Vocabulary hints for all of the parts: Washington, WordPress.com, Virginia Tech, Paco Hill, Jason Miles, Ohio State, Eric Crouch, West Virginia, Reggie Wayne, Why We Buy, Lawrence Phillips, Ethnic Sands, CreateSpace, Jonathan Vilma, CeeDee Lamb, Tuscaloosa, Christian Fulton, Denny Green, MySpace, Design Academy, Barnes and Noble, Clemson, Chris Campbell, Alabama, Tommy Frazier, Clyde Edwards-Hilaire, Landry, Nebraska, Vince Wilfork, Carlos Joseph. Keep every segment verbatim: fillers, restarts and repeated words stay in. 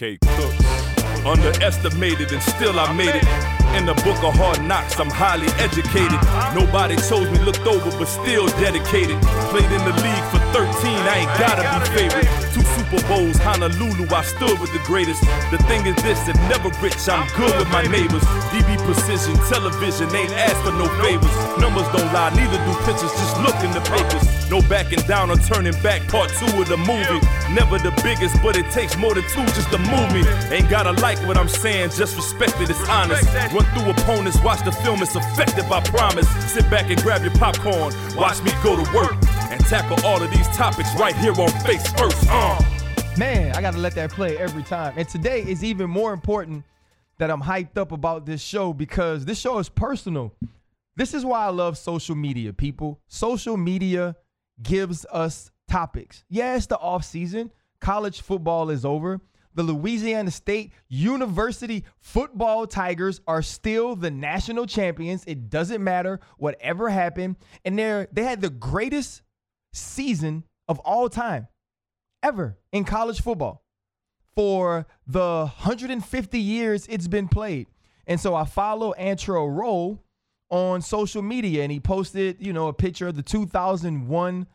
K. Cook. Underestimated and still I made it. In the book of hard knocks, I'm highly educated. Nobody chose me, looked over, but still dedicated. Played in the league for thirteen, I ain't gotta be favored. Two Super Bowls, Honolulu, I stood with the greatest. The thing is this, and never rich, I'm good with my neighbors. D B precision, television, ain't asked for no favors. Numbers don't lie, neither do pictures, just look in the papers. No backing down or turning back, part two of the movie. Never the biggest, but it takes more than two just to move me. Ain't gotta like what I'm saying, just respect it, it's honest. Run through opponents, watch the film, it's effective, I promise. Sit back and grab your popcorn, watch me go to work. And tackle all of these topics right here on Face First. Uh. Man, I got to let that play every time. And today is even more important that I'm hyped up about this show because this show is personal. This is why I love social media, people. Social media gives us topics. Yeah, it's the offseason. College football is over. The Louisiana State University football Tigers are still the national champions. It doesn't matter whatever happened. And they're, they had the greatest season of all time ever in college football for the one hundred fifty years it's been played. And so I follow Antrel Rolle on social media, and he posted, you know, a picture of the two thousand one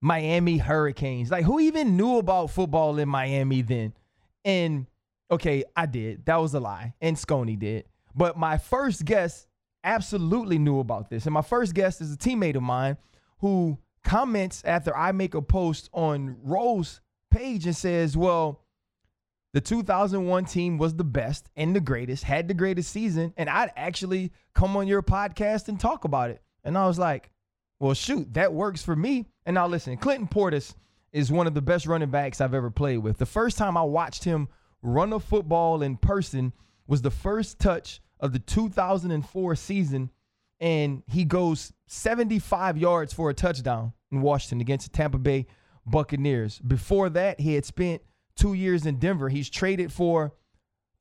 Miami Hurricanes. Like, who even knew about football in Miami then? And, okay, I did. That was a lie. And Sconey did. But my first guest absolutely knew about this. And my first guest is a teammate of mine who comments after I make a post on Rolle's page and says, well, the two thousand one team was the best and the greatest, had the greatest season, and I'd actually come on your podcast and talk about it. And I was like, well, shoot, that works for me. And now listen, Clinton Portis is one of the best running backs I've ever played with. The first time I watched him run a football in person was the first touch of the two thousand four season, and he goes seventy-five yards for a touchdown in Washington against the Tampa Bay Buccaneers. Before that, he had spent two years in Denver. He's traded for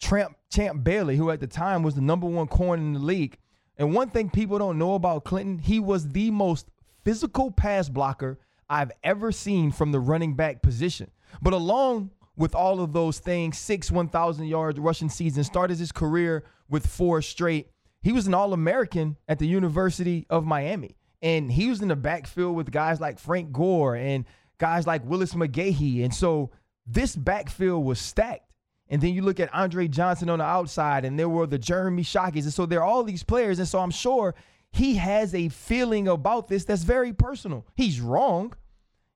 Tramp, Champ Bailey, who at the time was the number one corner in the league. And one thing people don't know about Clinton, he was the most physical pass blocker I've ever seen from the running back position. But along with all of those things, six one thousand yard rushing seasons, started his career with four straight. He was an All-American at the University of Miami, and he was in the backfield with guys like Frank Gore and guys like Willis McGahee. And so this backfield was stacked. And then you look at Andre Johnson on the outside, and there were the Jeremy Shockeys. And so there are all these players, and so I'm sure he has a feeling about this that's very personal. He's wrong.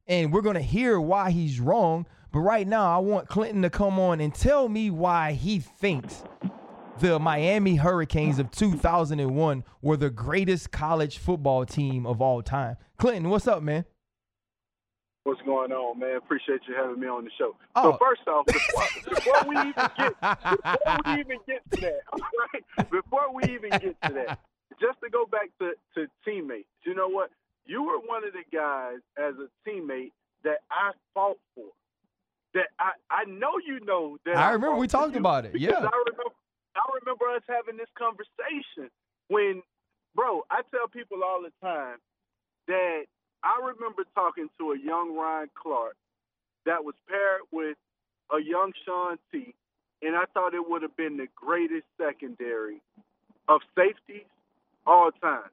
And we're going to hear why he's wrong. But right now, I want Clinton to come on and tell me why he thinks the Miami Hurricanes of two thousand one were the greatest college football team of all time. Clinton, what's up, man? What's going on, man? Appreciate you having me on the show. Oh. So first off, before, before, we even get, before we even get to that, all right? Before we even get to that, just to go back to, to teammates, you know what? You were one of the guys as a teammate that I fought for. That I, I know you know that. I, I remember we talked about it. Yeah. I remember, I remember us having this conversation when, bro, I tell people all the time that I remember talking to a young Ryan Clark that was paired with a young Sean T, and I thought it would have been the greatest secondary of safeties all time.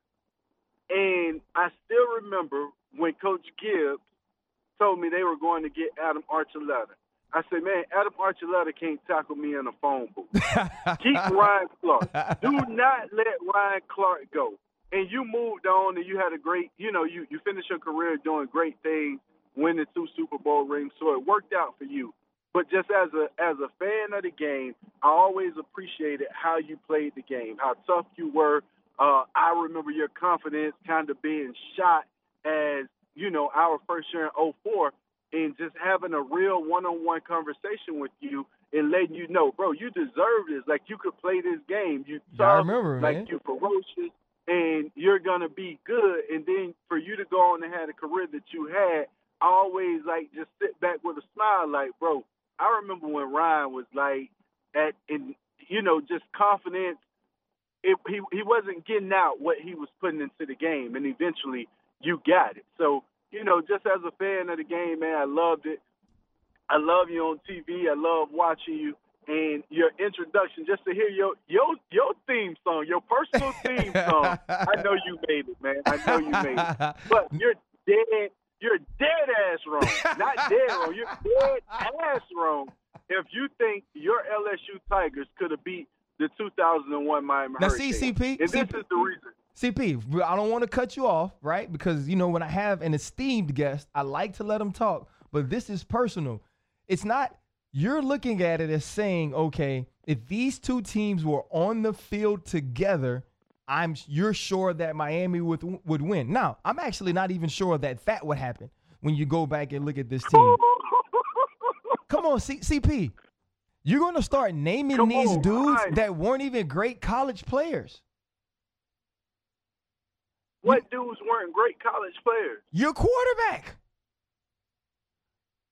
And I still remember when Coach Gibbs told me they were going to get Adam Archuleta. I said, man, Adam Archuleta can't tackle me in a phone booth. Keep Ryan Clark. Do not let Ryan Clark go. And you moved on, and you had a great, you know, you, you finished your career doing great things, winning two Super Bowl rings, so it worked out for you. But just as a as a fan of the game, I always appreciated how you played the game, how tough you were. Uh, I remember your confidence kind of being shot as, you know, our first year in oh four, and just having a real one-on-one conversation with you and letting you know, bro, you deserve this. Like, you could play this game. You tough, I remember, like, man. You're ferocious, and you're going to be good. And then for you to go on and have the career that you had, I always, like, just sit back with a smile like, bro, I remember when Ryan was, like, at, in, you know, just confidence. It, he he wasn't getting out what he was putting into the game, and eventually you got it. So, you know, just as a fan of the game, man, I loved it. I love you on T V. I love watching you. and your introduction, just to hear your your your theme song, your personal theme song. I know you made it, man. I know you made it. But you're dead. You're dead ass wrong. Not dead wrong. You're dead ass wrong if you think your L S U Tigers could have beat the two thousand one Miami now, Hurricanes. Now, C P, and C P, this is the reason. C P, I don't want to cut you off, right? Because, you know, when I have an esteemed guest, I like to let them talk. But this is personal. It's not – you're looking at it as saying, okay, if these two teams were on the field together, I'm you're sure that Miami would would win. Now, I'm actually not even sure that that would happen when you go back and look at this team. Come on, C- CP. You're going to start naming Come these on, dudes right. that weren't even great college players. What you, dudes weren't great college players? Your quarterback.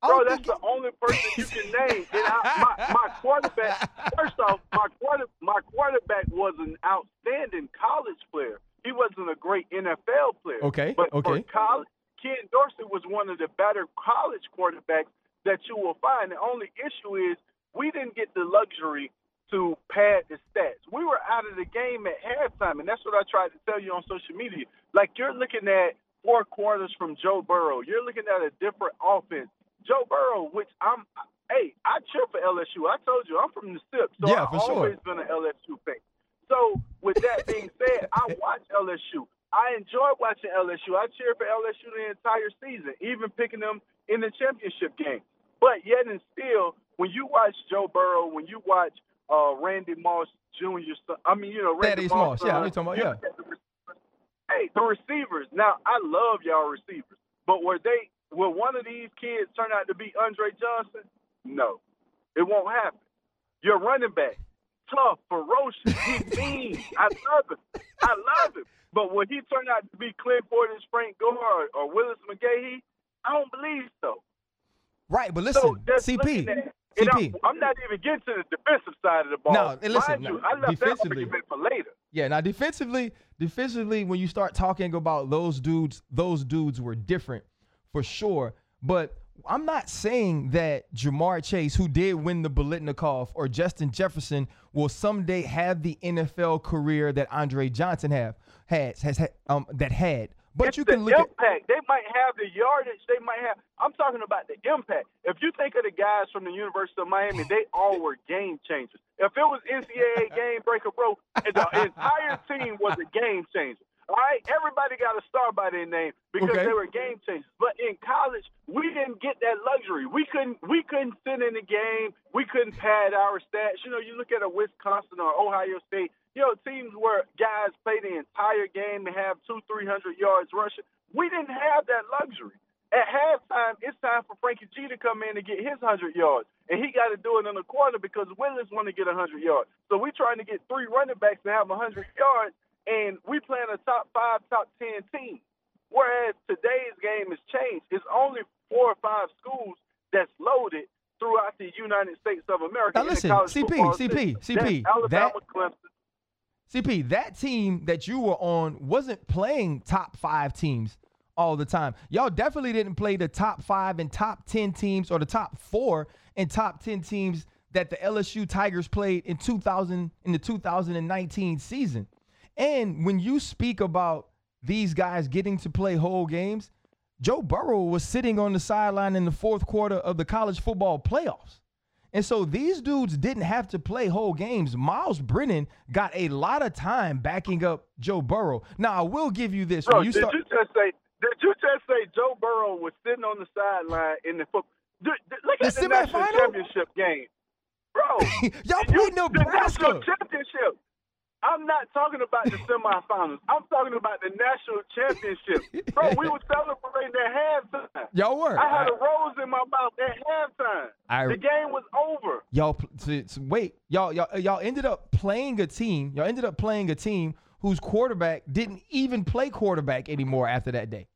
Bro, that's the only person you can name. And I, my, my quarterback, first off, my, quarter, my quarterback was an outstanding college player. He wasn't a great N F L player. Okay, but okay. For college, Ken Dorsey was one of the better college quarterbacks that you will find. The only issue is we didn't get the luxury to pad the stats. We were out of the game at halftime, and that's what I tried to tell you on social media. Like, you're looking at four quarters from Joe Burrow. You're looking at a different offense. Joe Burrow, which I'm, hey, I cheer for L S U. I told you, I'm from the Sip, so yeah, I've always sure. been an L S U fan. So, with that being said, I watch L S U. I enjoy watching L S U. I cheer for L S U the entire season, even picking them in the championship game. But yet and still, when you watch Joe Burrow, when you watch uh, Randy Moss Junior, I mean, you know, Randy Daddy's Moss. Moss. Yeah, we talking about, yeah. Hey, the receivers. Now, I love y'all receivers, but were they – will one of these kids turn out to be Andre Johnson? No. It won't happen. You're running back. Tough, ferocious. He's mean. I love him. I love him. But will he turn out to be Clinton Portis, Frank Gore, or, or Willis McGahee? I don't believe so. Right, but listen, so C P. At, C P. I'm, I'm not even getting to the defensive side of the ball. No, and listen. No, you, I left that argument for later. Yeah, now defensively, defensively, when you start talking about those dudes, those dudes were different. For sure, but I'm not saying that Ja'Marr Chase, who did win the Biletnikoff, or Justin Jefferson will someday have the N F L career that Andre Johnson have has has um that had. But it's you can the look impact. At impact. They might have the yardage. They might have. I'm talking about the impact. If you think of the guys from the University of Miami, they all were game changers. If it was N C double A game breaker, bro, the entire team was a game changer. All right, everybody got a star by their name because okay. they were game changers. But in college, we didn't get that luxury. We couldn't we couldn't sit in the game. We couldn't pad our stats. You know, you look at a Wisconsin or Ohio State, you know, teams where guys play the entire game and have two, three hundred yards rushing. We didn't have that luxury. At halftime, it's time for Frankie G to come in and get his one hundred yards. And he got to do it in the quarter because Willis want to get one hundred yards. So we're trying to get three running backs to have one hundred yards. And we playing a top five, top ten team, whereas today's game has changed. It's only four or five schools that's loaded throughout the United States of America. Now listen, C P, C P, C P. Alabama, Clemson. C P, that team that you were on wasn't playing top five teams all the time. Y'all definitely didn't play the top five and top ten teams or the top four and top ten teams that the L S U Tigers played in two thousand in the two thousand nineteen season. And when you speak about these guys getting to play whole games, Joe Burrow was sitting on the sideline in the fourth quarter of the college football playoffs. And so these dudes didn't have to play whole games. Miles Brennan got a lot of time backing up Joe Burrow. Now, I will give you this. Bro, when you did, start- you just say, did you just say Joe Burrow was sitting on the sideline in the football? Look at the, the national championship game. Bro, y'all played Nebraska. The national championship. I'm not talking about the semifinals. I'm talking about the national championship. Bro, we were celebrating at halftime. Y'all were. I had I, a rose in my mouth at halftime. I, the game was over. Y'all, wait. Y'all, y'all, y'all ended up playing a team. Y'all ended up playing a team whose quarterback didn't even play quarterback anymore after that day.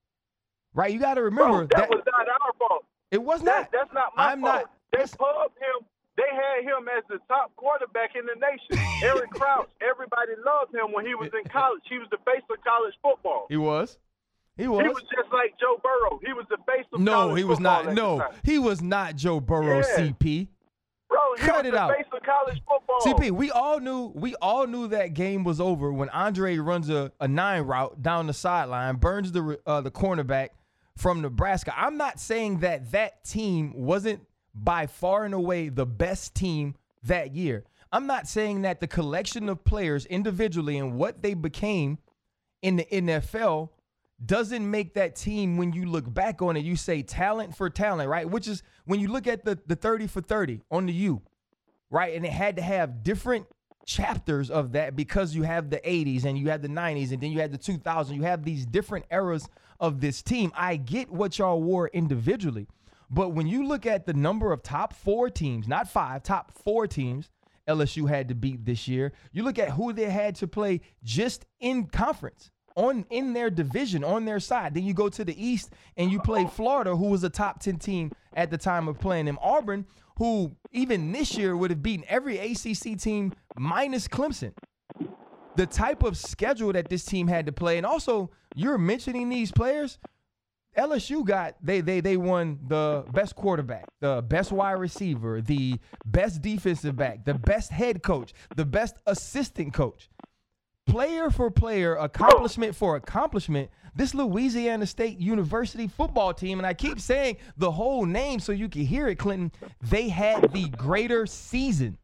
Right? You got to remember. Bro, that, that was not our fault. It was that, not. That's not my I'm fault. Not, they pubbed him. They had him as the top quarterback in the nation. Eric Crouch, everybody loved him when he was in college. He was the face of college football. He was. He was. He was just like Joe Burrow. He was the face of no, college football. No, he was not. No, he was not Joe Burrow, yeah. C P. Bro, cut it out. Face of college football. C P, we all knew we all knew that game was over when Andre runs a, a nine route down the sideline, burns the uh, the cornerback from Nebraska. I'm not saying that that team wasn't by far and away the best team that year. I'm not saying that the collection of players individually and what they became in the N F L doesn't make that team, when you look back on it, you say talent for talent, right? Which is when you look at the, the thirty for thirty on the U, right? And it had to have different chapters of that because you have the eighties and you had the nineties and then you had the two thousands. You have these different eras of this team. I get what y'all wore individually, but when you look at the number of top four teams, not five, top four teams L S U had to beat this year, you look at who they had to play just in conference, on in their division, on their side. Then you go to the East and you play Florida, who was a top ten team at the time of playing them. Auburn, who even this year would have beaten every A C C team minus Clemson. The type of schedule that this team had to play. And also, you're mentioning these players. L S U got, they they they won the best quarterback, the best wide receiver, the best defensive back, the best head coach, the best assistant coach. Player for player, accomplishment for accomplishment, this Louisiana State University football team, and I keep saying the whole name so you can hear it, Clinton, they had the greater season.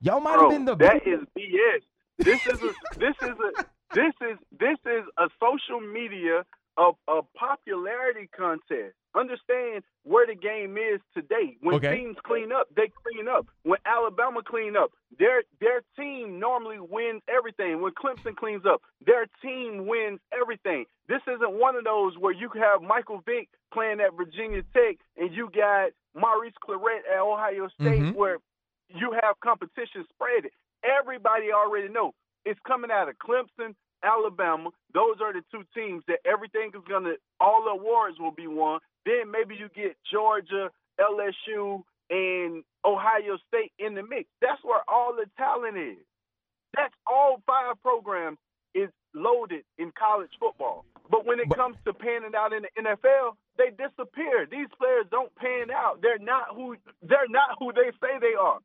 Y'all might have been the that is B S. This is a, this is a this is this is a social media of a popularity contest. Understand where the game is today. When okay. teams clean up, they clean up. When Alabama clean up, their their team normally wins everything. When Clemson cleans up, their team wins everything. This isn't one of those where you have Michael Vick playing at Virginia Tech and you got Maurice Clarett at Ohio State, mm-hmm. where you have competition spread. Everybody already know it's coming out of Clemson, Alabama. Those are the two teams that everything is going to, all awards will be won. Then maybe you get Georgia, L S U, and Ohio State in the mix. That's where all the talent is. That's all five programs is loaded in college football. But when it but, comes to panning out in the N F L, they disappear. These players don't pan out. They're not who they're not who they say they are.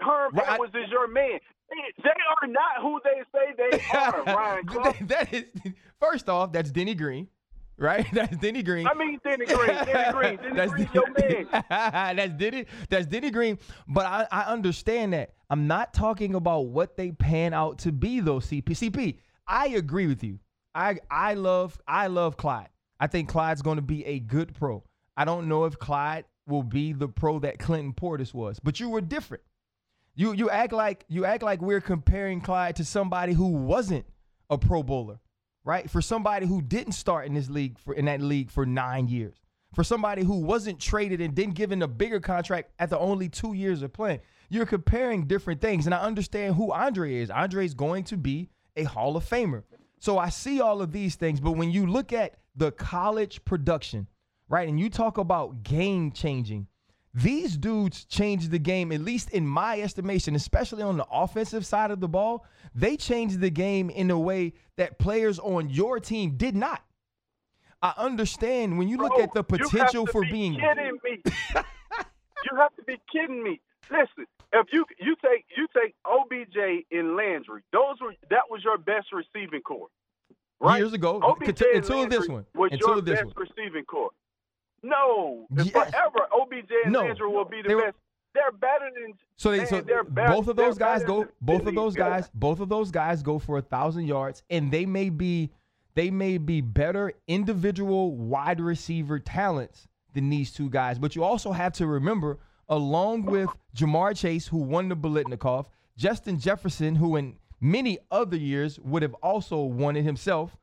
Herm Edwards is your man. They are not who they say they are, Ryan Clark. that is, first off, that's Denny Green, right? That's Denny Green. I mean Denny Green. Denny Green. Denny that's Green's your man. that's, Denny, that's Denny Green. But I, I understand that. I'm not talking about what they pan out to be, though, C P. C P, I agree with you. I I love I love Clyde. I think Clyde's going to be a good pro. I don't know if Clyde will be the pro that Clinton Portis was, but you were different. You you act like you act like we're comparing Clyde to somebody who wasn't a Pro Bowler, right? For somebody who didn't start in this league for in that league for nine years, for somebody who wasn't traded and didn't given a bigger contract after only two years of playing. You're comparing different things, and I understand who Andre is. Andre's going to be a Hall of Famer, so I see all of these things. But when you look at the college production, right, and you talk about game changing. These dudes changed the game, at least in my estimation, especially on the offensive side of the ball. They changed the game in a way that players on your team did not. I understand when you look Bro, at the potential for be being. You have to be kidding me. You have to be kidding me. Listen, if you you take you take O B J and Landry, those were that was your best receiving corps, right? Years ago, O B J until and this one, was until your this best one. receiving corps. No, yes. forever O B J and no. Andrew will be the they were, best. They're better than. So, they, man, so they're better, both of those guys go. Both of those guys. Both of those guys go for a thousand yards, and they may be, they may be better individual wide receiver talents than these two guys. But you also have to remember, along with Ja'Marr Chase, who won the Biletnikoff, Justin Jefferson, who in many other years would have also won it himself,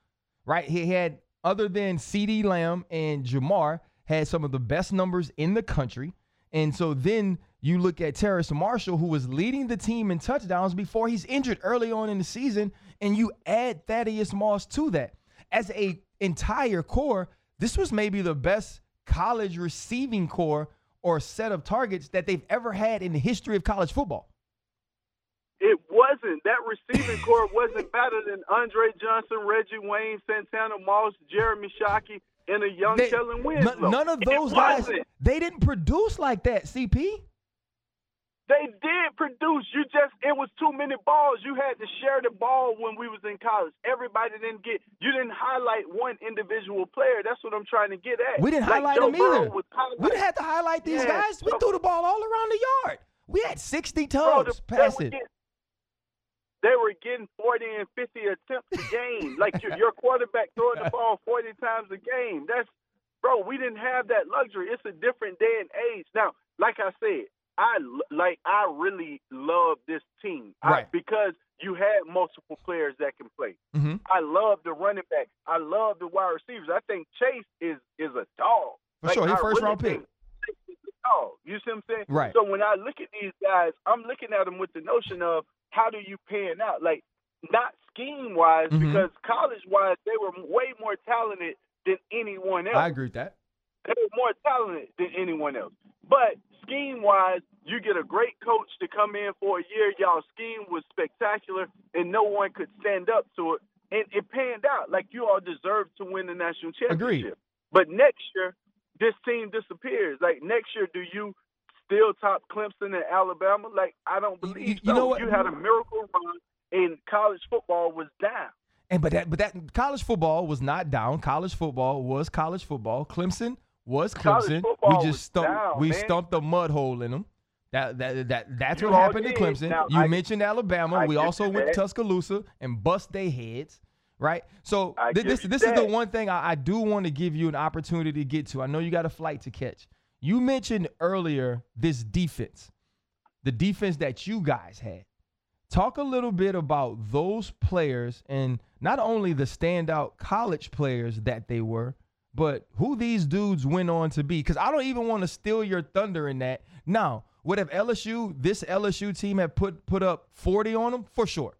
right? He had, other than CeeDee Lamb and Ja'Marr, had some of the best numbers in the country. And so then you look at Terrace Marshall, who was leading the team in touchdowns before he's injured early on in the season, and you add Thaddeus Moss to that. As an entire core, this was maybe the best college receiving core or set of targets that they've ever had in the history of college football. It wasn't. That receiving core wasn't better than Andre Johnson, Reggie Wayne, Santana Moss, Jeremy Shockey, and a young Kellen Winslow. None of those guys, they didn't produce like that, C P. They did produce. You just, it was too many balls. You had to share the ball when we was in college. Everybody didn't get, you didn't highlight one individual player. That's what I'm trying to get at. We didn't like highlight Joe them Burrow either. We didn't have to highlight these yeah, guys. We bro. threw the ball all around the yard. We had sixty tubs passing. They were getting forty and fifty attempts a game. Like your, your quarterback throwing the ball forty times a game. That's, bro, we didn't have that luxury. It's a different day and age. Now, like I said, I like I really love this team right. I, because you had multiple players that can play. Mm-hmm. I love the running back. I love the wide receivers. I think Chase is is a dog. For like, sure, his first really round pick. Dog. You see what I'm saying? Right. So when I look at these guys, I'm looking at them with the notion of how do you pan out? Like not scheme wise, mm-hmm. because college wise they were way more talented than anyone else. I agree with that. They were more talented than anyone else. But scheme-wise, you get a great coach to come in for a year. Y'all scheme was spectacular, and no one could stand up to it. And it panned out. Like, you all deserved to win the national championship. Agreed. But next year, this team disappears. Like, next year, do you still top Clemson and Alabama? Like, I don't believe you, you so. Know what? You had a miracle run, and college football was down. And but that, but that college football was not down. College football was college football. Clemson was Clemson. We just stumped. Down, we man. stumped a mud hole in them. That that that that's you what happened did. to Clemson. Now, you I, mentioned Alabama. I we also went that. to Tuscaloosa and bust their heads. Right. So th- this this that. is the one thing I, I do want to give you an opportunity to get to. I know you got a flight to catch. You mentioned earlier this defense, the defense that you guys had. Talk a little bit about those players and not only the standout college players that they were, but who these dudes went on to be. Because I don't even want to steal your thunder in that. Now, would have L S U, this L S U team had put put up forty on them? For sure.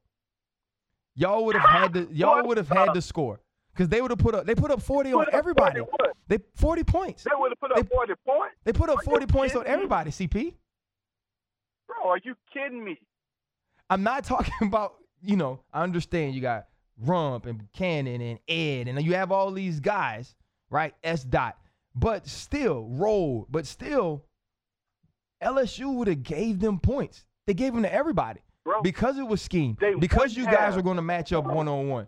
Y'all would have had to y'all would have had to score. Because they would have put up they put up forty on everybody. They forty points. They would have put up forty points. They put up forty points on everybody, C P. Bro, are you kidding me? I'm not talking about, you know, I understand you got Rump and Buchanon and Ed, and you have all these guys, right? S dot, but still roll, but still L S U would have gave them points. They gave them to everybody Bro, because it was scheme, because you guys have. were going to match up one-on-one.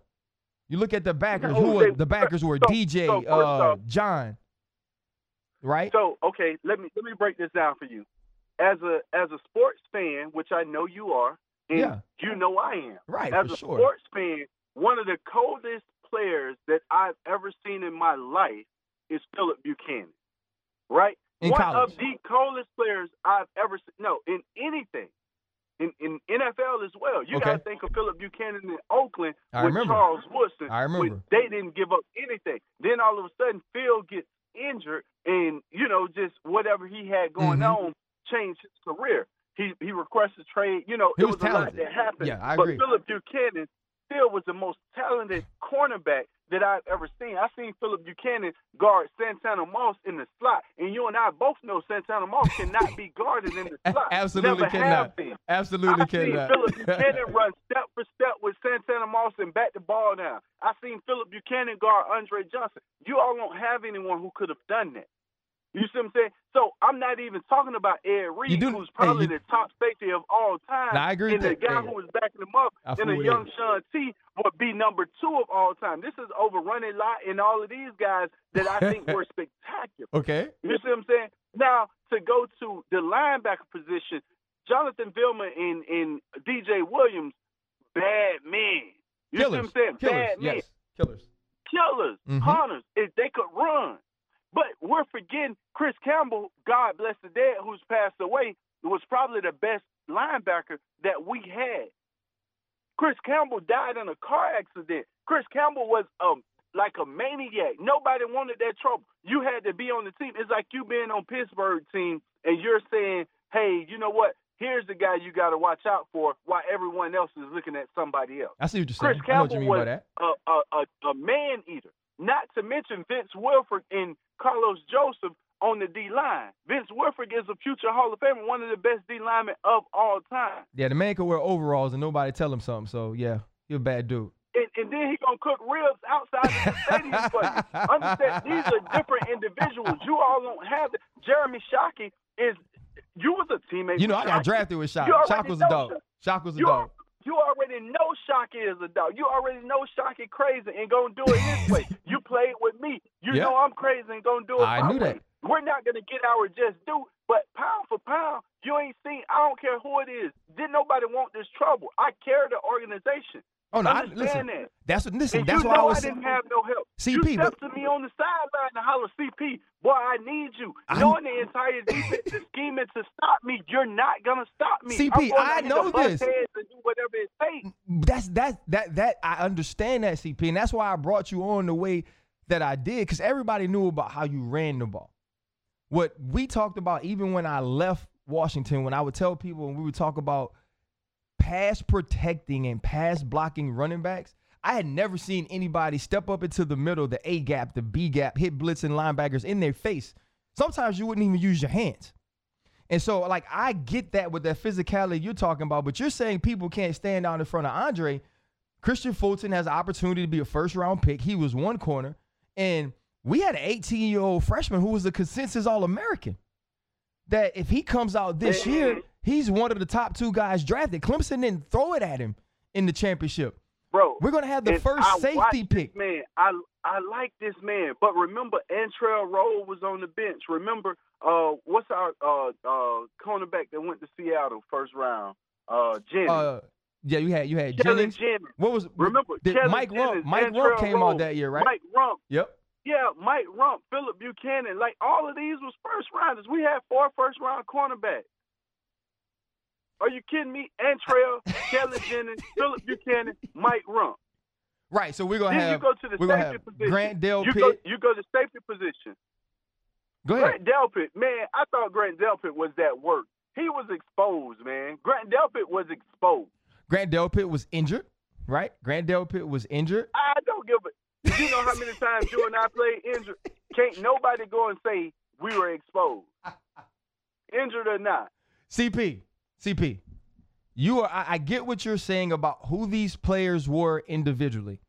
You look at the backers, no, who they, are, the backers were so, D J, so, uh, John, right? So, okay, let me, let me break this down for you. As a, as a sports fan, which I know you are, And yeah. you know I am. Right, As for a sure. sports fan, one of the coldest players that I've ever seen in my life is Phillip Buchanon, right? In one college. of the coldest players I've ever seen. No, in anything. In, in N F L as well. You okay. got to think of Phillip Buchanon in Oakland I with remember. Charles Woodson. I remember. They didn't give up anything. Then all of a sudden, Phil gets injured and, you know, just whatever he had going mm-hmm. on changed his career. He he requests a trade. You know, he it was, was a lot that happened. Yeah, I but agree. Phillip Buchanon still was the most talented cornerback that I've ever seen. I've seen Phillip Buchanon guard Santana Moss in the slot. And you and I both know Santana Moss cannot be guarded in the slot. Absolutely Never cannot. Absolutely I've cannot. I've seen Phillip Buchanon run step for step with Santana Moss and bat the ball down. I've seen Phillip Buchanon guard Andre Johnson. You all don't have anyone who could have done that. You see what I'm saying? So I'm not even talking about Ed Reed, do, who's probably hey, you, the top safety of all time. Nah, I agree and with the that. guy hey, who was backing him up, I and a young Sean T would be number two of all time. This is overrunning lot and all of these guys that I think were spectacular. Okay. You see what I'm saying? Now, to go to the linebacker position, Jonathan Vilma and, and D J Williams, bad men. You Killers. see what I'm saying? Killers. Bad yes. men. Killers. Killers. Mm-hmm. Hunters. If they could run. But we're forgetting Chris Campbell, God bless the dead, who's passed away, was probably the best linebacker that we had. Chris Campbell died in a car accident. Chris Campbell was um, like a maniac. Nobody wanted that trouble. You had to be on the team. It's like you being on Pittsburgh team and you're saying, hey, you know what? Here's the guy you got to watch out for while everyone else is looking at somebody else. I see what you're saying. Chris Campbell I know what you mean was by that. A, a, a, a man-eater. Not to mention Vince Wilfork and Carlos Joseph on the D-line. Vince Wilfork is a future Hall of Famer, one of the best D-linemen of all time. Yeah, the man could wear overalls and nobody tell him something. So, yeah, he's a bad dude. And, and then he going to cook ribs outside of the stadium for you. Understand, these are different individuals. You all don't have that. Jeremy Shockey is You was a teammate. You know, I got drafted with Shockey. Shockey was a dog. Shockey was a dog. You already know Shockey is a dog. You already know Shockey crazy and gonna do it this way. You played with me. You yep. know I'm crazy and gonna do it I my knew way. That. We're not gonna get our just due, but pound for pound, you ain't seen. I don't care who it is. Didn't nobody want this trouble. I carry the organization. Oh no! I, listen, that. that's what. Listen, and that's you what know I was. I didn't have no help. C P, you stepped but, to me on the sideline to holler, "C P, boy, I need you." I, Knowing the entire defense scheming to stop me, you're not gonna stop me. C P, I know this. Do that's that that that I understand that, C P, and that's why I brought you on the way that I did, because everybody knew about how you ran the ball. What we talked about, even when I left Washington, when I would tell people, and we would talk about pass protecting and pass blocking running backs, I had never seen anybody step up into the middle, the A gap, the B gap, hit blitzing linebackers in their face. Sometimes you wouldn't even use your hands. And so, like, I get that with that physicality you're talking about, but you're saying people can't stand out in front of Andre. Christian Fulton has an opportunity to be a first-round pick. He was one corner. And we had an eighteen-year-old freshman who was a consensus All-American that if he comes out this year, he's one of the top two guys drafted. Clemson didn't throw it at him in the championship. Bro, we're going to have the first I safety pick. Man, I I like this man. But remember, Antrel Rolle was on the bench. Remember, uh, what's our uh, uh, cornerback that went to Seattle first round? Uh, Jennings. Uh, yeah, you had you had Jennings. Jennings. What was remember? Did Mike Rump. Mike Rump came Rolle. out that year, right? Mike Rump. Yep. Yeah, Mike Rump, Phillip Buchanon. Like, all of these was first rounders. We had four first round cornerbacks. Are you kidding me? Antrell, Kelly Jennings, Phillip Buchanon, Mike Rump. Right, so we're going to have you go to the safety position. Grant Delpit. You go, you go to safety position. Go ahead. Grant Delpit, man, I thought Grant Delpit was that work. He was exposed, man. Grant Delpit was exposed. Grant Delpit was injured, right? Grant Delpit was injured. I don't give a... You know how many times you and I played injured? Can't nobody go and say we were exposed. Injured or not. C P. C P, you are. I, I get what you're saying about who these players were individually.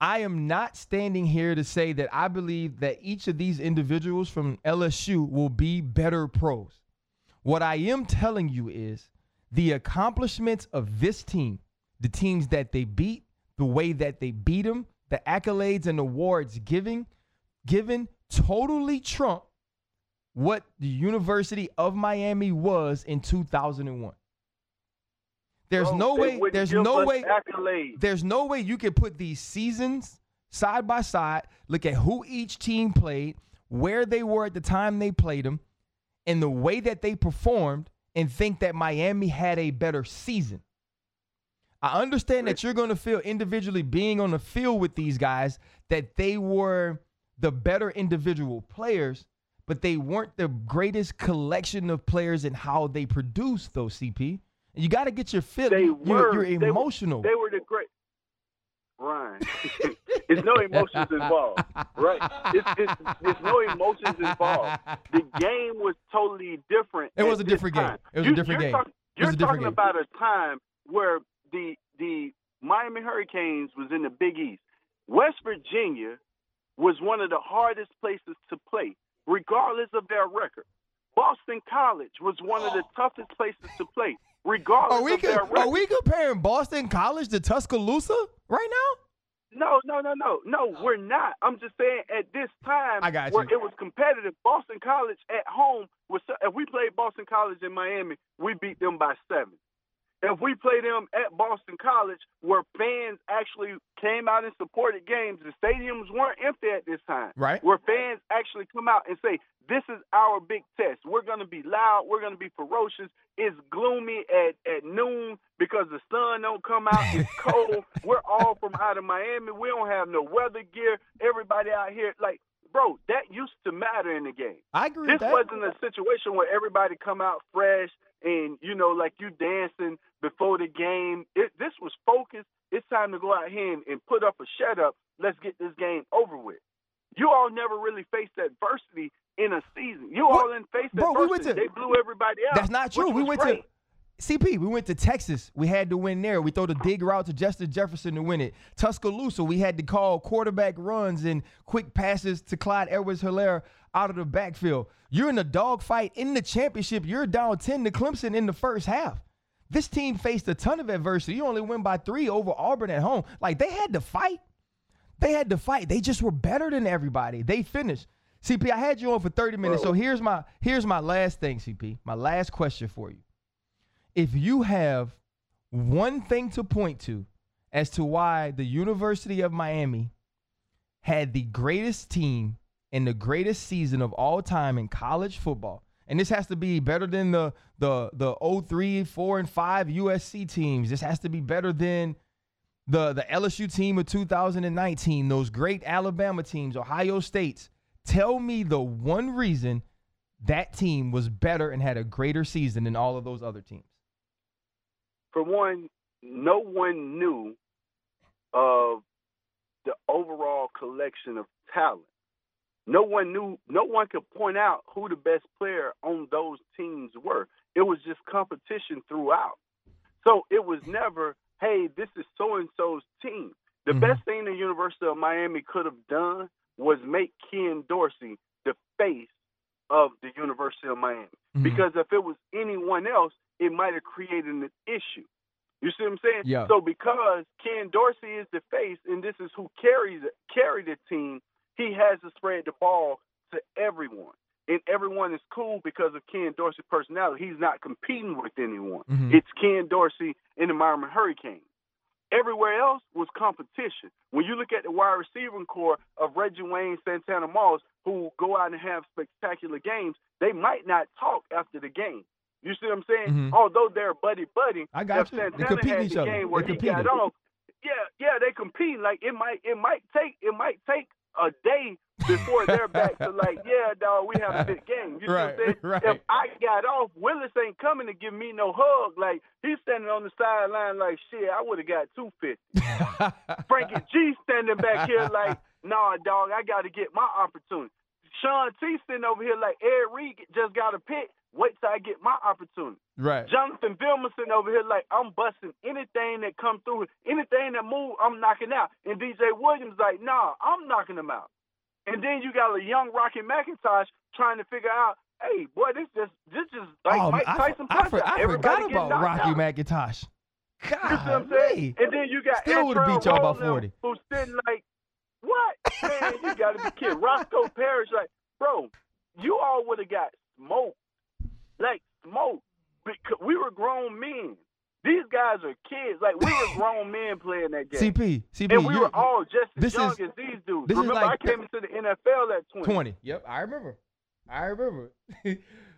I am not standing here to say that I believe that each of these individuals from L S U will be better pros. What I am telling you is the accomplishments of this team, the teams that they beat, the way that they beat them, the accolades and awards giving, given totally trump what the University of Miami was in two thousand one. There's Bro, no way, there's no way, accolades. there's no way you can put these seasons side by side, look at who each team played, where they were at the time they played them, and the way that they performed, and think that Miami had a better season. I understand Rich. that you're going to feel individually being on the field with these guys that they were the better individual players, but they weren't the greatest collection of players in how they produced, though, C P. And you got to get your feeling. You're, you're emotional. They were, they were the great. Ryan, there's no emotions involved, right? It's, it's, it's no emotions involved. The game was totally different. It was a different game. It was a different game. You're talking about a time where the the Miami Hurricanes was in the Big East. West Virginia was one of the hardest places to play, regardless of their record. Boston College was one of the toughest places to play, regardless of their record. Are we comparing Boston College to Tuscaloosa right now? No, no, no, no. No, we're not. I'm just saying at this time where it was competitive, Boston College at home, was, if we played Boston College in Miami, we beat them by seven. If we play them at Boston College, where fans actually came out and supported games, the stadiums weren't empty at this time. Right. Where fans actually come out and say, this is our big test. We're going to be loud. We're going to be ferocious. It's gloomy at, at noon because the sun don't come out. It's cold. We're all from out of Miami. We don't have no weather gear. Everybody out here, like, bro, that used to matter in the game. I agree with that. This wasn't a situation where everybody come out fresh and, you know, like you dancing before the game. It, this was focused. It's time to go out here and, and put up a shut up. Let's get this game over with. You all never really faced adversity in a season. You what? all didn't face Bro, adversity. We went to, they blew everybody out. That's not true. We went great. to C P. We went to Texas. We had to win there. We throw the dig route to Justin Jefferson to win it. Tuscaloosa, we had to call quarterback runs and quick passes to Clyde Edwards-Hilaire out of the backfield. You're in a dogfight in the championship. You're down ten to Clemson in the first half. This team faced a ton of adversity. You only win by three over Auburn at home. Like, they had to fight. They had to fight. They just were better than everybody. They finished. C P, I had you on for thirty minutes. Whoa. So here's my here's my last thing, C P, my last question for you. If you have one thing to point to as to why the University of Miami had the greatest team and the greatest season of all time in college football, and this has to be better than the the the oh three, four, and five U S C teams. This has to be better than the, the L S U team of two thousand nineteen, those great Alabama teams, Ohio State's. Tell me the one reason that team was better and had a greater season than all of those other teams. For one, no one knew of the overall collection of talent. No one knew, no one could point out who the best player on those teams were. It was just competition throughout. So it was never, hey, this is so-and-so's team. The mm-hmm. best thing the University of Miami could have done was make Ken Dorsey the face of the University of Miami. Mm-hmm. Because if it was anyone else, it might have created an issue. You see what I'm saying? Yeah. So because Ken Dorsey is the face, and this is who carries carried the team, he has to spread the ball to everyone. And everyone is cool because of Ken Dorsey's personality. He's not competing with anyone. Mm-hmm. It's Ken Dorsey and the Miami Hurricanes. Everywhere else was competition. When you look at the wide receiving core of Reggie Wayne, Santana Moss, who go out and have spectacular games, they might not talk after the game. You see what I'm saying? Mm-hmm. Although they're buddy-buddy, I got if you. Santana they compete had each the other. Game where they he got off, yeah, yeah, they compete. Like it might, it might take, it might take a day before they're back to like, yeah, dog, we have a big game. You right, know what I'm saying? Right. If I got off, Willis ain't coming to give me no hug. Like, he's standing on the sideline like, shit, I would have got two fifty. Frankie G standing back here like, nah, dog, I got to get my opportunity. Sean T sitting over here like, Ed Reed just got a pick. Wait till I get my opportunity. Right. Jonathan Vilmerson over here like, I'm busting anything that come through. Anything that move, I'm knocking out. And D J Williams like, nah, I'm knocking them out. And then you got a young Rocky McIntosh trying to figure out, hey, boy, this just this just like oh, Mike Tyson. I, I, for, I forgot about Rocky out. McIntosh. God, you know what I'm saying? And then you got still would have beat y'all by forty. Who's sitting like, what? Man, you got to be kidding. Roscoe Parrish, like, bro, you all would have got smoked. Like, smoke. We were grown men. These guys are kids. Like, we were grown men playing that game. C P, C P. And we were all just as young is, as these dudes. This remember, is like, I came into the N F L at twenty. twenty. Yep, I remember. I remember.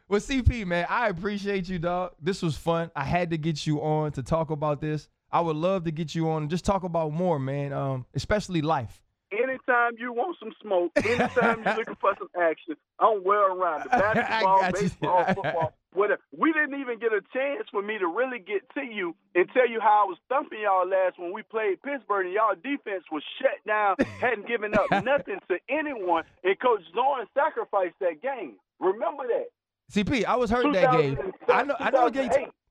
Well, C P, man, I appreciate you, dog. This was fun. I had to get you on to talk about this. I would love to get you on and just talk about more, man, um, especially life. Anytime you want some smoke, anytime you're looking for some action, I'm well around the basketball, baseball, football, whatever. We didn't even get a chance for me to really get to you and tell you how I was thumping y'all last when we played Pittsburgh and y'all defense was shut down, hadn't given up nothing to anyone, and Coach Zorn sacrificed that game. Remember that. C P, I was hurt that game. I know. I know.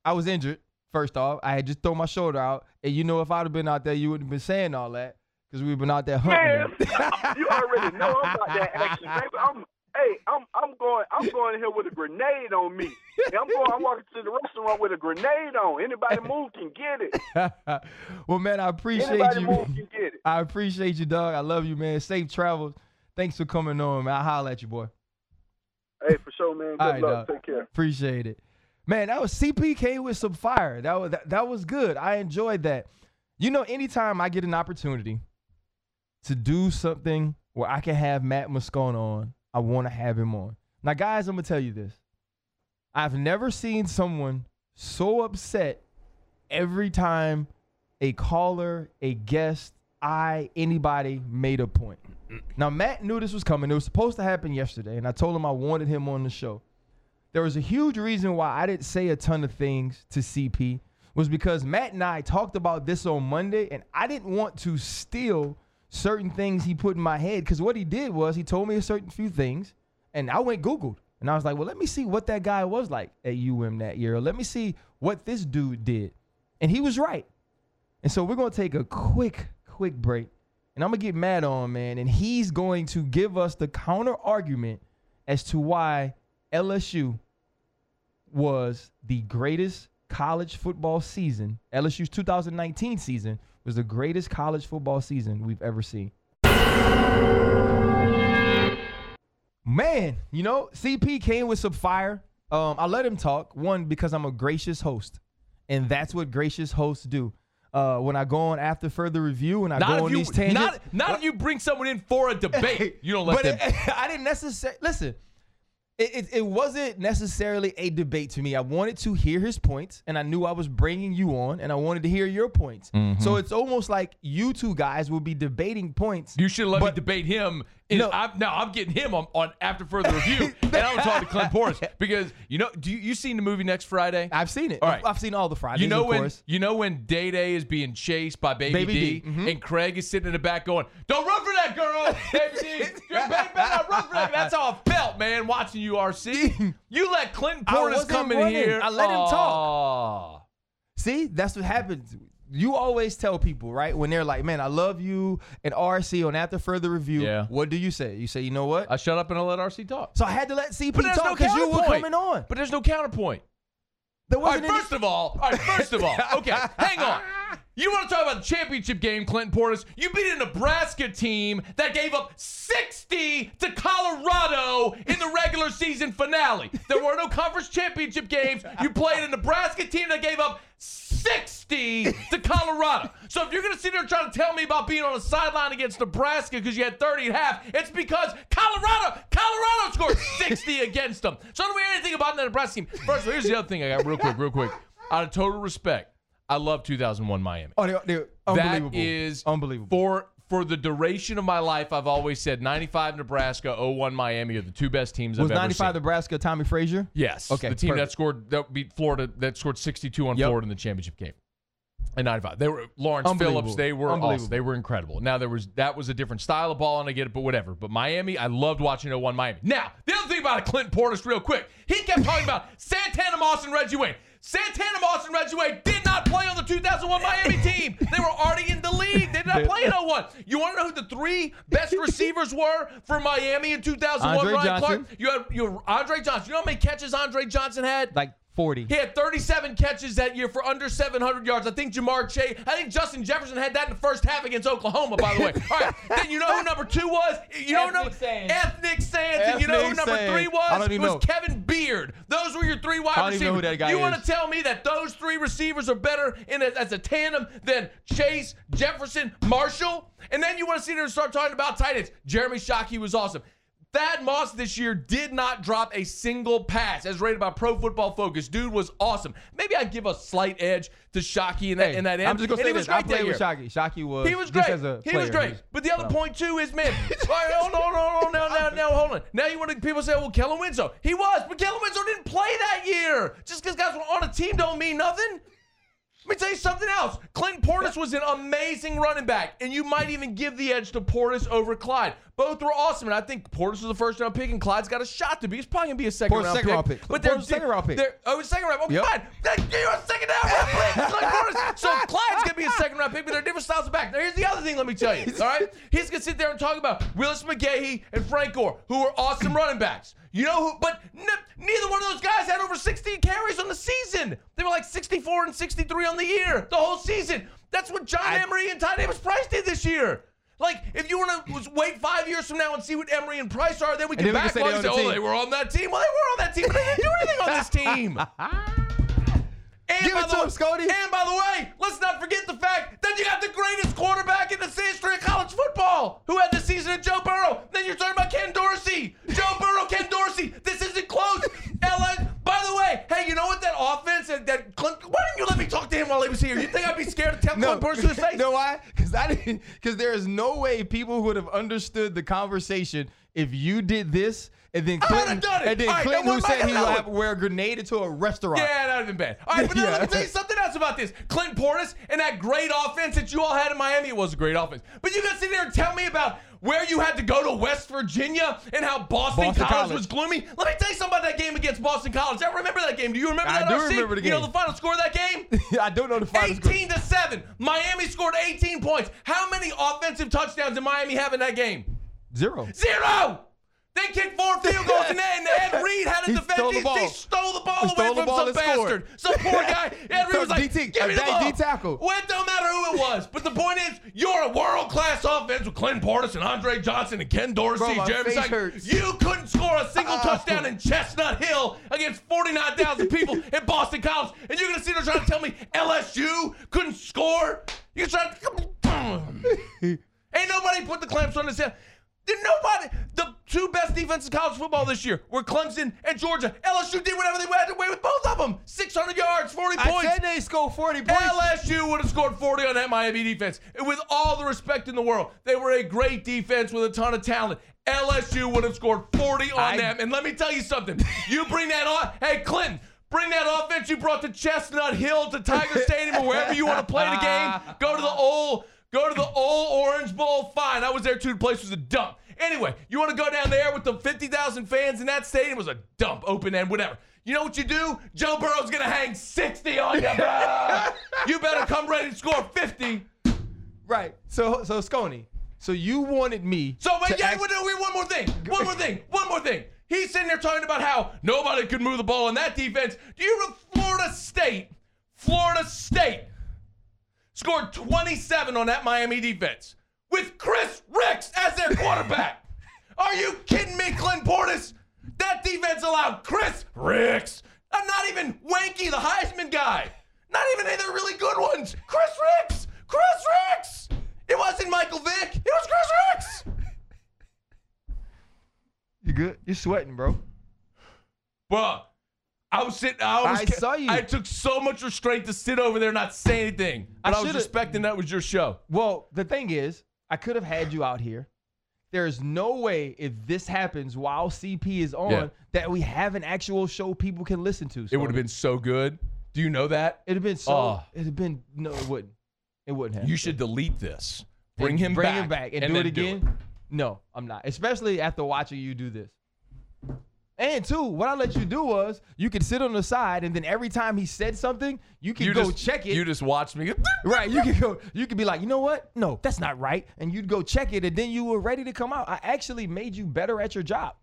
I was injured, first off. I had just thrown my shoulder out, and you know if I'd have been out there, you wouldn't have been saying all that. Because we've been out there hunting. Man, you already know about that action, baby. I'm, hey, I'm I'm going I'm going here with a grenade on me. And I'm going I'm walking to the restaurant with a grenade on. Anybody move can get it. Well, man, I appreciate Anybody you. Move can get it. I appreciate you, dog. I love you, man. Safe travels. Thanks for coming on, man. I'll holler at you, boy. Hey, for sure, man. Good right, luck. Dog. Take care. Appreciate it. Man, that was C P came with some fire. That was that, that was good. I enjoyed that. You know, anytime I get an opportunity to do something where I can have Matt Moscona on, I want to have him on. Now, guys, I'm going to tell you this. I've never seen someone so upset every time a caller, a guest, I, anybody made a point. Now, Matt knew this was coming. It was supposed to happen yesterday, and I told him I wanted him on the show. There was a huge reason why I didn't say a ton of things to C P was because Matt and I talked about this on Monday, and I didn't want to steal certain things he put in my head, because what he did was he told me a certain few things, and I went Googled, and I was like, well, let me see what that guy was like at U M that year. Let me see what this dude did, and he was right. And so we're going to take a quick, quick break, and I'm going to get Matt on, man, and he's going to give us the counter argument as to why L S U was the greatest college football season. L S U's two thousand nineteen season was the greatest college football season we've ever seen. Man, you know, C P came with some fire. Um, I let him talk, one, because I'm a gracious host, and that's what gracious hosts do. Uh, when I go on after further review and I not go on you, these tangents. Not, not well, if you bring someone in for a debate, you don't let but them. It, I didn't necessarily, listen, it, it, it wasn't necessarily a debate to me. I wanted to hear his points, and I knew I was bringing you on, and I wanted to hear your points. Mm-hmm. So it's almost like you two guys will be debating points. You should let but, me debate him. In, no. I'm, now I'm getting him on, on after further review, and I'm talking to Clinton Portis because you know. Do you you seen the movie Next Friday? I've seen it. All right. I've seen all the Fridays. You know of when course. you know when Day Day is being chased by Baby, Baby D, D. Mm-hmm. And Craig is sitting in the back going, "Don't run for that girl, Baby D. You're baby, not run for that." That's how I felt, man, watching you R C. You let Clinton Portis come in running. here. I let Aww. him talk. See, that's what happens. You always tell people, right, when they're like, man, I love you, and R C on after further review, yeah. what do you say? You say, you know what? I shut up and I let R C talk. So I had to let C P but talk because no you were coming on. But there's no counterpoint. There wasn't all right, any- first of all, all right, first of all, okay, hang on. You want to talk about the championship game, Clinton Portis? You beat a Nebraska team that gave up sixty to Colorado in the regular season finale. There were no conference championship games. You played a Nebraska team that gave up sixty to Colorado. So if you're going to sit there and try to tell me about being on the sideline against Nebraska because you had thirty and a half, it's because Colorado, Colorado scored sixty against them. So I don't know anything about that Nebraska team. First of all, here's the other thing I got real quick, real quick. Out of total respect, I love two thousand one Miami. Oh, they're, they're unbelievable. That is unbelievable. For for the duration of my life, I've always said ninety-five Nebraska, oh one Miami are the two best teams I've ever seen. Was ninety-five Nebraska Tommy Frazier? Yes. Okay. The team perfect. that scored that beat Florida that scored sixty-two on yep. Florida in the championship game. And ninety-five, they were Lawrence Phillips. They were awesome. They were incredible. Now there was that was a different style of ball, and I get it, but whatever. But Miami, I loved watching oh one Miami. Now the other thing about Clinton Portis, real quick, he kept talking about Santana Moss and Reggie Wayne. Santana Moss and Reggie Wayne did not play on the two thousand one Miami team. They were already in the league. They did not play in oh one. You want to know who the three best receivers were for Miami in two thousand one? Andre Ryan Johnson. Clark. You had you had Andre Johnson. You know how many catches Andre Johnson had? Like forty. He had thirty-seven catches that year for under seven hundred yards. I think Ja'Marr Chase. I think Justin Jefferson had that in the first half against Oklahoma, by the way. All right. Then you know who number two was? You know Ethnic Sands. Ethnic Sands. And you know who number three was? I don't even it was know. Kevin Beard. Those were your three wide I don't receivers. Even know who that guy you want to tell me that those three receivers are better in a, as a tandem than Chase, Jefferson, Marshall? And then you want to sit there and start talking about tight ends. Jeremy Shockey was awesome. Thad Moss this year did not drop a single pass as rated by Pro Football Focus. Dude was awesome. Maybe I give a slight edge to Shockey in that, hey, in that end. I'm just going to say this. I played with Shockey. Shockey was He was great. As a he player, was great. But the other no. point, too, is, man, all right, hold on, hold on, now, now, now, hold on. Now you want to, people say, well, Kellen Winslow. He was, but Kellen Winslow didn't play that year. Just because guys were on a team don't mean nothing. Let me tell you something else. Clinton Portis was an amazing running back, and you might even give the edge to Portis over Clyde. Both were awesome, and I think Portis was a first-round pick, and Clyde's got a shot to be. He's probably going to be a second-round second pick. Round pick. But Portis was a second-round pick. Oh, a second-round pick. Oh, fine. You're a second-round pick. So Clyde's going to be a second-round pick, but they're different styles of back. Now, here's the other thing, let me tell you, all right? He's going to sit there and talk about Willis McGahee and Frank Gore, who were awesome running backs. You know who, but n- neither one of those guys had over sixteen carries on the season. They were like sixty-four and sixty-three on the year, the whole season. That's what John I, Emery and Ty Davis Price did this year. Like, if you want to wait five years from now and see what Emery and Price are, then we can back on and say, oh, they were on that team. Well, they were on that team. They didn't do anything on this team. And Give by it the to way, him, Scotty. And by the way, let's not forget the fact that you got the greatest quarterback in the history of college football who had the season of Joe Burrow. Then you're talking about Ken Dorsey. Joe Burrow, Ken Dorsey. This isn't close. Ellen, by the way, hey, you know what? That offense, and that Clint, why didn't you let me talk to him while he was here? You think I'd be scared to tell no. Clinton Portis to his face? You know why? Because I didn't. Because there is no way people would have understood the conversation if you did this. And then Clinton, and then right, Clinton who said he would wear a grenade into a restaurant. Yeah, that would have been bad. All right, but now yeah. let me tell you something else about this. Clinton Portis and that great offense that you all had in Miami, it was a great offense. But you got to sit there and tell me about where you had to go to West Virginia and how Boston, Boston College, College was gloomy. Let me tell you something about that game against Boston College. I remember that game. Do you remember that, I do R C? Remember the game. You know the final score of that game? I don't know the final score. eighteen to seven. Miami scored eighteen points. How many offensive touchdowns did Miami have in that game? Zero. Zero! They kicked four field goals in that, and Ed Reed had to defend. Stole the ball. He stole the ball stole away the from ball some bastard. Scored. Some poor guy. Ed Reed was like, D T, give me the ball. D tackle. Well, it don't matter who it was. But the point is, you're a world-class offense with Clinton Portis and Andre Johnson and Ken Dorsey. Bro, Jeremy Shockey. You couldn't score a single uh, touchdown in Chestnut Hill against forty-nine thousand people in Boston College. And you're going to sit there trying to tell me L S U couldn't score? You're trying to... Ain't nobody put the clamps on this head. Nobody. The two best defenses in college football this year were Clemson and Georgia. L S U did whatever they had to away with both of them. six hundred yards, forty points. I said they scored forty points. L S U would have scored forty on that Miami defense. And with all the respect in the world, they were a great defense with a ton of talent. L S U would have scored forty on I... them. And let me tell you something. You bring that on. Hey, Clinton. Bring that offense you brought to Chestnut Hill, to Tiger Stadium, or wherever you want to play the game. Go to the old, go to the old Orange Bowl. Fine, I was there too. The place was a dump. Anyway, you want to go down there with the fifty thousand fans in that stadium? It was a dump, open end, whatever. You know what you do? Joe Burrow's gonna hang sixty on you, bro. You better come ready to score fifty. Right. So, so Sconey. So you wanted me. So wait, to yeah, ask- wait, wait, one more thing. One more thing. One more thing. He's sitting there talking about how nobody could move the ball in that defense. Do you remember Florida State? Florida State scored twenty-seven on that Miami defense with Chris Rix as their quarterback. Are you kidding me, Clinton Portis? That defense allowed Chris Rix. I'm not even Wanky, the Heisman guy. Not even any of the really good ones. Chris Rix. Chris Rix. It wasn't Michael Vick. It was Chris Rix. You good? You're sweating, bro. Bro, I was sitting. I, was I ca- saw you. I took so much restraint to sit over there and not say anything. But I, I was expecting that was your show. Well, the thing is, I could have had you out here. There is no way if this happens while C P is on yeah. that we have an actual show people can listen to. So it would have been so good. Do you know that? It'd have been so. Uh, it'd have been no. It wouldn't. It wouldn't have. You should delete this. Bring him bring back. Bring him back and, and do it again. Do it. No, I'm not. Especially after watching you do this. And two, what I let you do was you could sit on the side, and then every time he said something, you could you go just, check it. You just watched me. Right. You could go. You could be like, you know what? No, that's not right. And you'd go check it, and then you were ready to come out. I actually made you better at your job.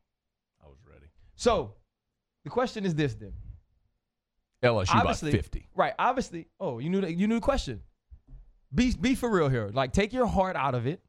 I was ready. So the question is this, then. L S U by fifty. Right. Obviously. Oh, you knew the, you knew the question. Be be for real here. Like, take your heart out of it.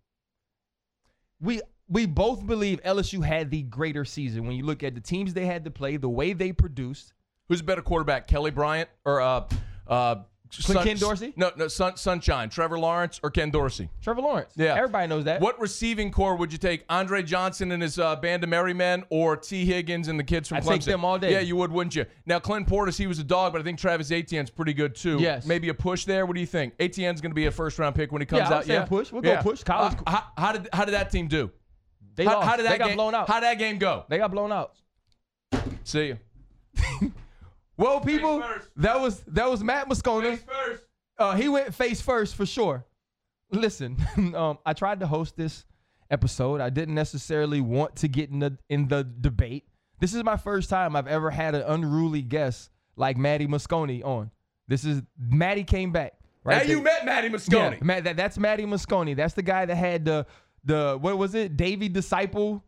We we both believe L S U had the greater season when you look at the teams they had to play, the way they produced. Who's a better quarterback, Kelly Bryant or uh, uh, Sun- Ken Dorsey? No, no, Sun- Sunshine, Trevor Lawrence or Ken Dorsey? Trevor Lawrence. Yeah, everybody knows that. What receiving core would you take, Andre Johnson and his uh, band of merry men, or T. Higgins and the kids from Clemson? I take them all day. Yeah, you would, wouldn't you? Now, Clinton Portis, he was a dog, but I think Travis Etienne's pretty good too. Yes, maybe a push there. What do you think? Etienne's going to be a first round pick when he comes yeah, out. Yeah, push. We'll yeah. go push. College. Uh, how, how did how did that team do? They how, how did that they got game, blown out. How did that game go? They got blown out. See you. Well, people, that was that was Matt Moscona. Face first. Uh, he went face first for sure. Listen, um, I tried to host this episode. I didn't necessarily want to get in the in the debate. This is my first time I've ever had an unruly guest like Matty Mosconi on. This is Matty came back. Right? Now you met Matty Mosconi. Yeah, Matt, that, that's Matty Mosconi. That's the guy that had the. The what was it? Davey Disciple?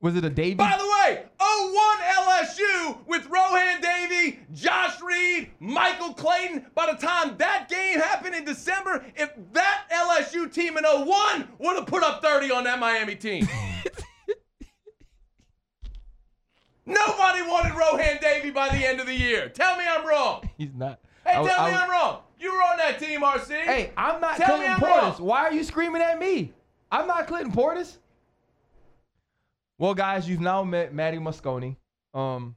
Was it a Davey? By the way, oh one L S U with Rohan Davey, Josh Reed, Michael Clayton. By the time that game happened in December, if that L S U team in oh one would have put up thirty on that Miami team. Nobody wanted Rohan Davey by the end of the year. Tell me I'm wrong. He's not. Hey, tell I, me I, I'm wrong. You were on that team, R C. Hey, I'm not Clinton Portis. Why are you screaming at me? I'm not Clinton Portis. Well, guys, you've now met Matty Mosconi. Um,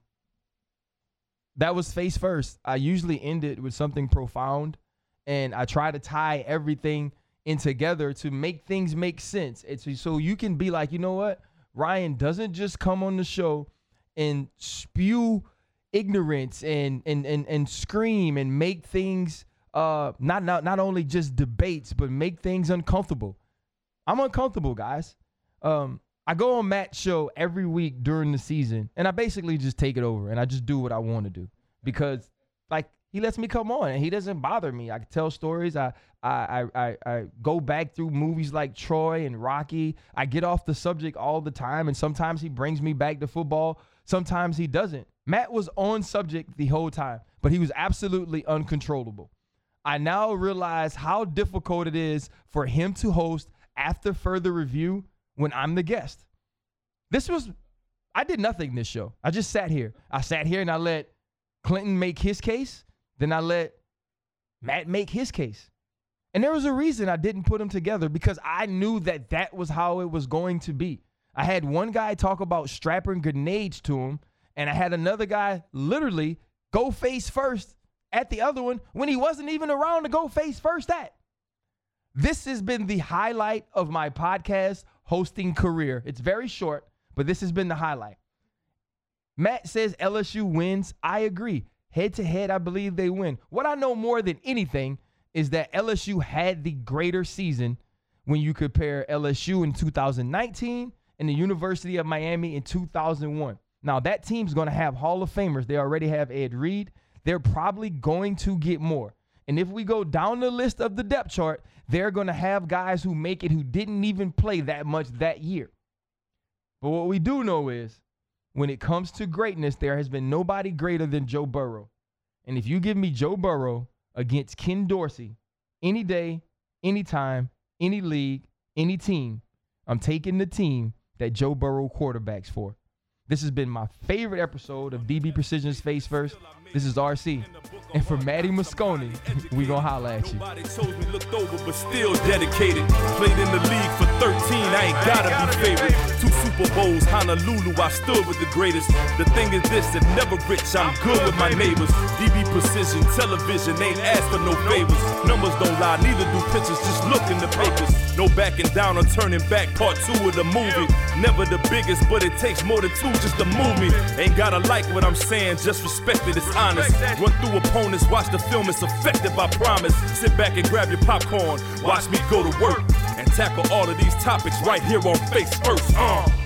that was face first. I usually end it with something profound, and I try to tie everything in together to make things make sense. It's so you can be like, you know what? Ryan doesn't just come on the show and spew ignorance and and and, and scream and make things uh not, not not only just debates, but make things uncomfortable. I'm uncomfortable, guys. Um, I go on Matt's show every week during the season, and I basically just take it over, and I just do what I want to do because, like, he lets me come on and he doesn't bother me. I can tell stories. I, I, I, I go back through movies like Troy and Rocky. I get off the subject all the time. And sometimes he brings me back to football. Sometimes he doesn't. Matt was on subject the whole time, but he was absolutely uncontrollable. I now realize how difficult it is for him to host after further review when I'm the guest. This was, I did nothing this show. I just sat here. I sat here and I let Clinton make his case. Then I let Matt make his case. And there was a reason I didn't put them together, because I knew that that was how it was going to be. I had one guy talk about strapping grenades to him, and I had another guy literally go face first at the other one when he wasn't even around to go face first at. This has been the highlight of my podcast hosting career. It's very short, but this has been the highlight. Matt says L S U wins. I agree. Head to head, I believe they win. What I know more than anything is that L S U had the greater season when you compare L S U in two thousand nineteen and the University of Miami in two thousand one. Now, that team's going to have Hall of Famers. They already have Ed Reed. They're probably going to get more. And if we go down the list of the depth chart, they're going to have guys who make it who didn't even play that much that year. But what we do know is when it comes to greatness, there has been nobody greater than Joe Burrow. And if you give me Joe Burrow against Ken Dorsey any day, anytime, any league, any team, I'm taking the team that Joe Burrow quarterbacks for. This has been my favorite episode of D B Precision's Face First. This is R C. And for Matty Mosconi, we gonna holla at you. Nobody told me looked over, but still dedicated. Played in the league for thirteen, I ain't gotta be favorite. Two Super Bowls, Honolulu, I stood with the greatest. The thing is this, that never rich, I'm good with my neighbors. D B Precision, television, ain't asked for no favors. Numbers don't lie, neither do pictures, just look in the papers. No backing down or turning back, part two of the movie. Never the biggest, but it takes more than two just to move me. Ain't gotta like what I'm saying, just respect it, it's honest. Run through opponents, watch the film, it's effective, I promise. Sit back and grab your popcorn, watch me go to work. And tackle all of these topics right here on Face First. Uh.